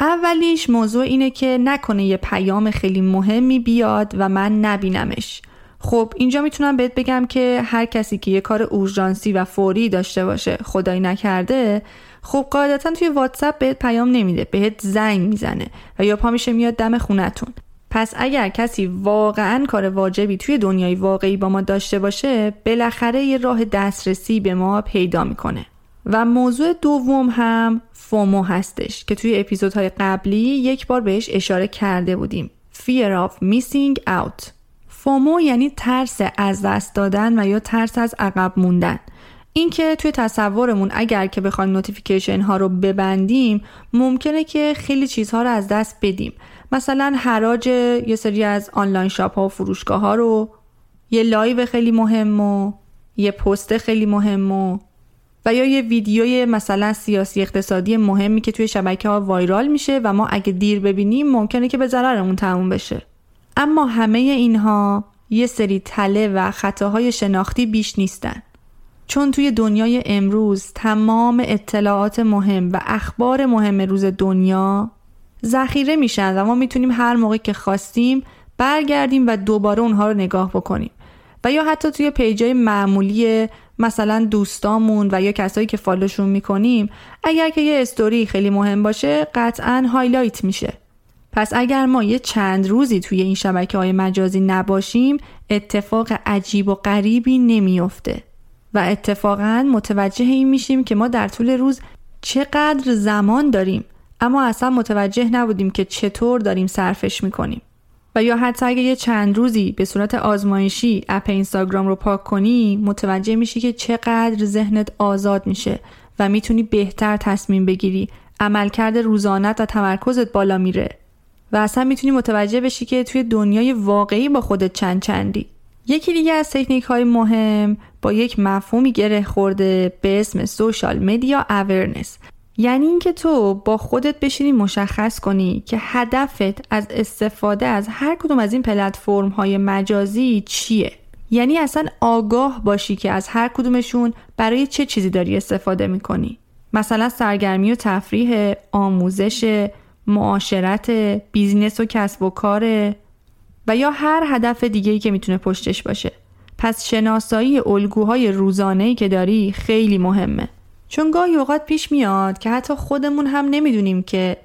اولیش موضوع اینه که نکنه یه پیام خیلی مهمی بیاد و من نبینمش. خب اینجا میتونم بهت بگم که هر کسی که یه کار اورژانسی و فوری داشته باشه، خدایی نکرده، خب قاعدتا توی واتساپ بهت پیام نمیده، بهت زنگ میزنه و یا پا میشه میاد دم خونتون. پس اگر کسی واقعا کار واجبی توی دنیای واقعی با ما داشته باشه، بالاخره یه راه دسترسی به ما پیدا میکنه. و موضوع دوم هم فومو هستش که توی اپیزودهای قبلی یک بار بهش اشاره کرده بودیم. Fear of missing out. فومو یعنی ترس از دست دادن و یا ترس از عقب موندن. این که توی تصورمون اگر که بخوایم نوتیفیکیشن ها رو ببندیم، ممکنه که خیلی چیزها رو از دست بدیم. مثلا حراج یه سری از آنلاین شاپ ها و فروشگاه ها رو، یه لایو خیلی مهم و یه پست خیلی مهم و و یا یه ویدیوی مثلا سیاسی اقتصادی مهمی که توی شبکه‌ها وایرال میشه و ما اگه دیر ببینیم ممکنه که به ضررمون تموم بشه. اما همه اینها یه سری تله و خطاهای شناختی بیش نیستن. چون توی دنیای امروز تمام اطلاعات مهم و اخبار مهم روز دنیا ذخیره میشن و ما میتونیم هر موقع که خواستیم برگردیم و دوباره اونها رو نگاه بکنیم. و یا حتی توی پیجای معمولی مثلا دوستامون و یا کسایی که فالوشون میکنیم، اگر که یه استوری خیلی مهم باشه قطعاً هایلایت میشه. پس اگر ما یه چند روزی توی این شبکه‌های مجازی نباشیم، اتفاق عجیب و غریبی نمیفته و اتفاقاً متوجه این میشیم که ما در طول روز چقدر زمان داریم اما اصلا متوجه نبودیم که چطور داریم صرفش میکنیم. و یا حتی اگه یه چند روزی به صورت آزمایشی اپ اینستاگرام رو پاک کنی، متوجه میشی که چقدر ذهنت آزاد میشه و میتونی بهتر تصمیم بگیری. عملکرد روزانه‌ت و تمرکزت بالا میره و اصلا میتونی متوجه بشی که توی دنیای واقعی با خودت چند چندی. یکی دیگه از تکنیک‌های مهم با یک مفهومی گره خورده به اسم سوشال مدیا اورننس، یعنی اینکه تو با خودت بشینی مشخص کنی که هدفت از استفاده از هر کدوم از این پلتفرم‌های مجازی چیه. یعنی اصلا آگاه باشی که از هر کدومشون برای چه چیزی داری استفاده می‌کنی. مثلا سرگرمی و تفریح، آموزش، معاشرت، بیزینس و کسب و کار و یا هر هدف دیگه‌ای که میتونه پشتش باشه. پس شناسایی الگوهای روزانه‌ای که داری خیلی مهمه. چون گاهی اوقات پیش میاد که حتی خودمون هم نمیدونیم که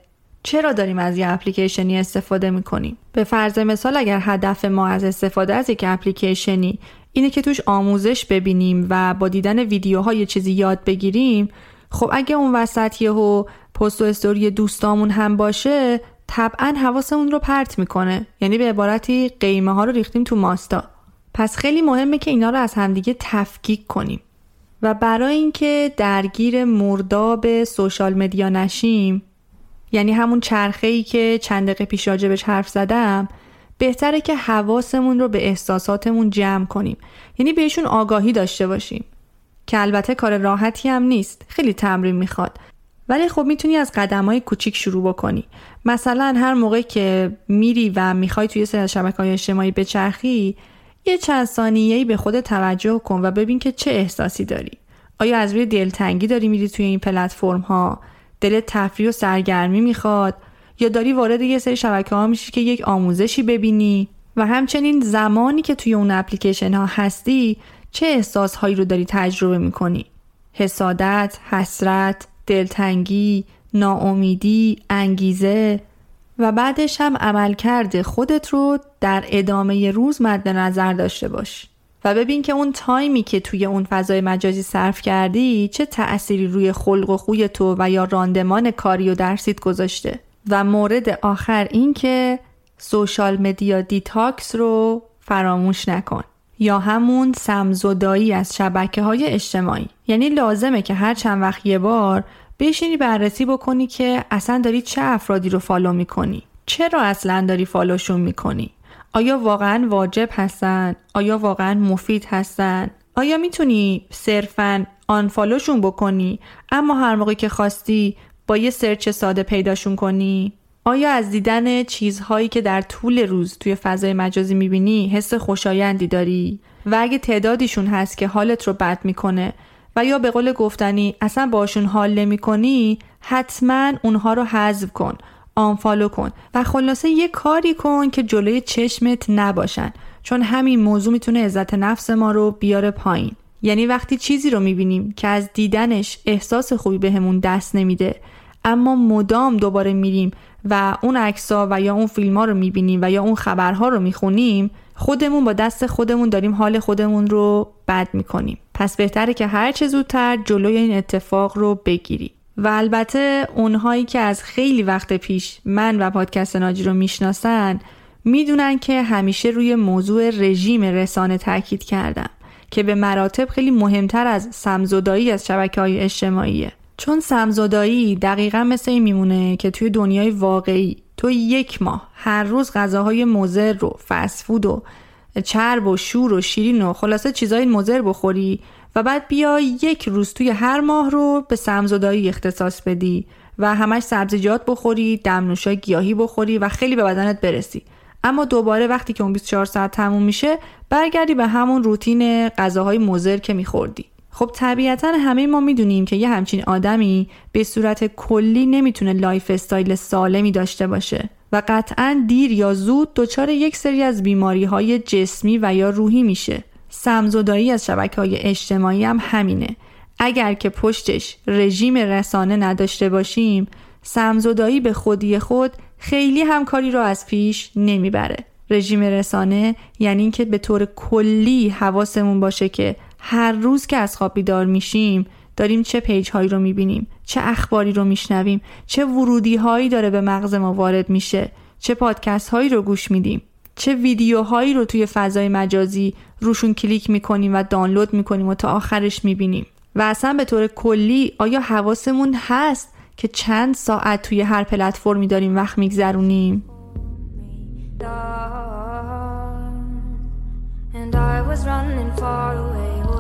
چرا داریم از یه اپلیکیشنی استفاده میکنیم. به فرض مثال اگر هدف ما از استفاده از یک اپلیکیشنی اینه که توش آموزش ببینیم و با دیدن ویدیوهای چیزی یاد بگیریم، خب اگه اون وسط یهو پست و استوری دوستامون هم باشه، طبعاً حواسمون رو پرت میکنه. یعنی به عبارتی قیمه ها رو ریختیم تو ماستا. پس خیلی مهمه که اینا رو از همدیگه تفکیک کنیم. و برای اینکه درگیر مرداب سوشال مدیا نشیم، یعنی همون چرخه‌ای که چند دقیقه پیش راجبش حرف زدم، بهتره که حواسمون رو به احساساتمون جمع کنیم. یعنی بهشون آگاهی داشته باشیم. که البته کار راحتی هم نیست، خیلی تمرین میخواد. ولی خب میتونی از قدم‌های کوچیک شروع بکنی. مثلا هر موقع که میری و میخوای توی سر شبکه‌های اجتماعی بچرخی، یه چند ثانیه‌ای به خودت توجه کن و ببین که چه احساسی داری. آیا از روی دلتنگی داری میری توی این پلتفرم‌ها؟ دلت تفریح و سرگرمی میخواد؟ یا داری وارد یه سری شبکه‌ها میشی که یک آموزشی ببینی؟ و همچنین زمانی که توی اون اپلیکیشن‌ها هستی، چه احساس‌هایی رو داری تجربه می‌کنی؟ حسادت، حسرت، دلتنگی، ناامیدی، انگیزه و بعدش هم عملکرد خودت رو در ادامه روز مد نظر داشته باش و ببین که اون تایمی که توی اون فضای مجازی صرف کردی چه تأثیری روی خلق و خوی تو و یا راندمان کاری و درسیت گذاشته. و مورد آخر این که سوشال مدیا دیتاکس رو فراموش نکن، یا همون سمزدایی از شبکه‌های اجتماعی. یعنی لازمه که هر چند وقت یه بار بشینی بررسی بکنی که اصلا داری چه افرادی رو فالو میکنی، چرا اصلا داری فالوشون میکنی، آیا واقعا واجب هستن، آیا واقعا مفید هستن، آیا میتونی صرفاً آن فالوشون بکنی اما هر موقعی که خواستی با یه سرچ ساده پیداشون کنی، آیا از دیدن چیزهایی که در طول روز توی فضای مجازی میبینی حس خوشایندی داری و اگه تعدادیشون هست که حالت رو بد میکنه و یا به قول گفتنی اصلا باشون حال نمی کنی، حتما اونها رو حذف کن، آنفالو کن و خلاصه یه کاری کن که جلوی چشمت نباشن، چون همین موضوع میتونه عزت نفس ما رو بیاره پایین. یعنی وقتی چیزی رو میبینیم که از دیدنش احساس خوبی بهمون دست نمیده اما مدام دوباره میریم و اون عکس‌ها و یا اون فیلم‌ها رو میبینیم و یا اون خبرها رو میخونیم، خودمون با دست خودمون داریم حال خودمون رو بد میکنیم. پس بهتره که هر چه زودتر جلوی این اتفاق رو بگیری. و البته اونهایی که از خیلی وقت پیش من و پادکست ناجی رو میشناسن میدونن که همیشه روی موضوع رژیم رسانه تاکید کردم که به مراتب خیلی مهمتر از سمزدایی از شبکه‌های اجتماعیه. چون سمزدایی دقیقا مثل این میمونه که توی دنیای واقعی تو یک ماه هر روز غذاهای مضر رو، فست فود و چرب و شور و شیرین و خلاصه چیزای مضر بخوری و بعد بیا یک روز توی هر ماه رو به سمزدایی اختصاص بدی و همش سبزیجات بخوری، دمنوشای گیاهی بخوری و خیلی به بدنت برسی. اما دوباره وقتی که اون بیست و چهار ساعت تموم میشه برگردی به همون روتین غذاهای مضر که میخوردی. خب طبیعتاً همه ما میدونیم که یه همچین آدمی به صورت کلی نمیتونه لایف استایل سالمی داشته باشه و قطعاً دیر یا زود دچار یک سری از بیماری‌های جسمی و یا روحی میشه. سمزدایی از شبکه‌های اجتماعی هم همینه. اگر که پشتش رژیم رسانه نداشته باشیم، سمزدایی به خودی خود خیلی همکاری رو از پیش نمیبره. رژیم رسانه یعنی اینکه به طور کلی حواسمون باشه که هر روز که از خواب بیدار میشیم داریم چه پیج هایی رو میبینیم، چه اخباری رو میشنویم، چه ورودی هایی داره به مغز ما وارد میشه، چه پادکست هایی رو گوش میدیم. چه ویدیوهایی رو توی فضای مجازی روشون کلیک میکنیم و دانلود میکنیم و تا آخرش میبینیم و اصلا به طور کلی آیا حواسمون هست که چند ساعت توی هر پلتفرمی داریم وقت میگذرونیم؟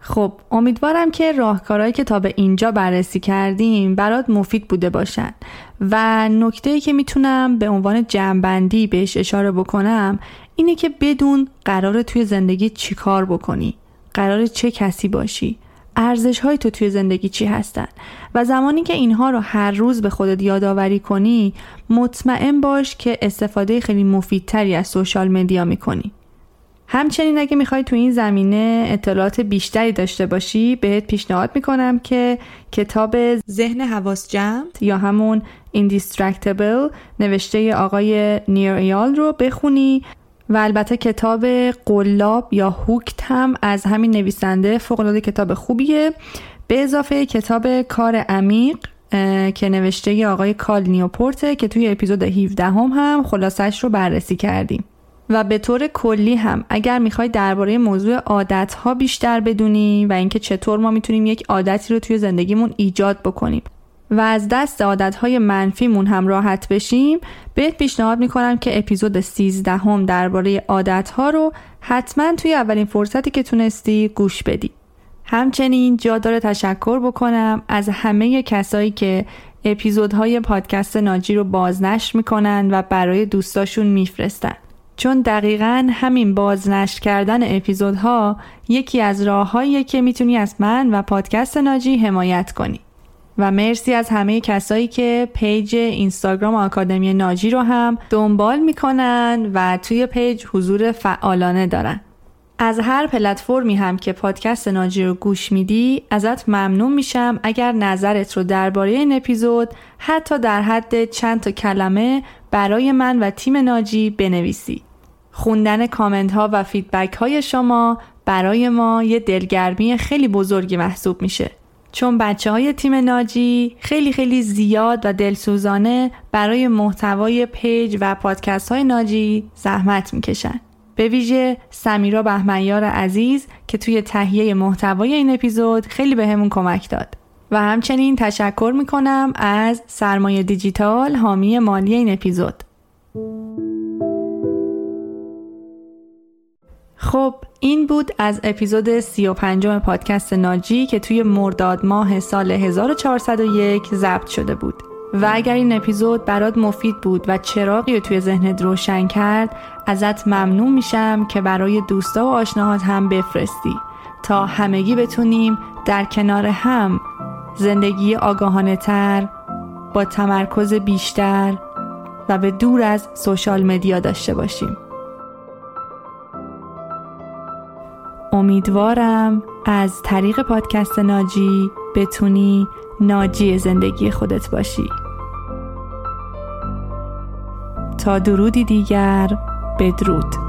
خب امیدوارم که راهکارهایی که تا به اینجا بررسی کردیم برات مفید بوده باشن و نکته‌ای که میتونم به عنوان جمع‌بندی بهش اشاره بکنم اینه که بدون قراره توی زندگی چی کار بکنی، قراره چه کسی باشی، ارزش‌های تو توی زندگی چی هستن و زمانی که اینها رو هر روز به خودت یادآوری کنی مطمئن باش که استفاده خیلی مفیدتری از سوشال مدیا میکنی. همچنین اگه میخوای تو این زمینه اطلاعات بیشتری داشته باشی بهت پیشنهاد میکنم که کتاب ذهن حواس جمع یا همون Indistractable نوشته آقای نیر ایال رو بخونی و البته کتاب قلاب یا هوکت هم از همین نویسنده فوق‌العاده کتاب خوبیه، به اضافه کتاب کار عمیق که نوشته آقای کال نیوپورته که توی اپیزود هفده هم, هم خلاصش رو بررسی کردیم. و به طور کلی هم اگر میخوای درباره موضوع عادت‌ها بیشتر بدونی و اینکه چطور ما میتونیم یک عادتی رو توی زندگیمون ایجاد بکنیم و از دست عادت‌های منفیمون هم راحت بشیم، بهت پیشنهاد میکنم که اپیزود سیزده هم درباره عادت‌ها رو حتما توی اولین فرصتی که تونستی گوش بدی. همچنین جا داره تشکر بکنم از همه کسایی که اپیزودهای پادکست ناجی رو بازنشر میکنن و برای دوستاشون میفرستن. چون دقیقاً همین بازنشر کردن اپیزودها یکی از راه‌هاییه که میتونی از من و پادکست ناجی حمایت کنی. و مرسی از همه کسایی که پیج اینستاگرام آکادمی ناجی رو هم دنبال میکنن و توی پیج حضور فعالانه دارن. از هر پلتفرمی هم که پادکست ناجی رو گوش میدی ازت ممنون میشم اگر نظرت رو درباره این اپیزود حتی در حد چند تا کلمه برای من و تیم ناجی بنویسی. خوندن کامنت ها و فیدبک های شما برای ما یه دلگرمی خیلی بزرگی محسوب میشه، چون بچه های تیم ناجی خیلی خیلی زیاد و دلسوزانه برای محتوای پیج و پادکست های ناجی زحمت میکشن، به ویژه سمیرا بهمنیار عزیز که توی تهیه محتوای این اپیزود خیلی بهمون کمک داد. و همچنین تشکر میکنم از سرمایه دیجیتال حامی مالی این اپیزود. خب این بود از اپیزود سی و پنج پادکست ناجی که توی مرداد ماه سال هزار و چهارصد و یک ضبط شده بود و اگر این اپیزود برات مفید بود و چراغی رو توی ذهنت روشن کرد ازت ممنون میشم که برای دوستا و آشناهات هم بفرستی تا همگی بتونیم در کنار هم زندگی آگاهانه تر با تمرکز بیشتر و به دور از سوشال مدیا داشته باشیم. امیدوارم از طریق پادکست ناجی بتونی ناجی زندگی خودت باشی. تا درودی دیگر، بدرود.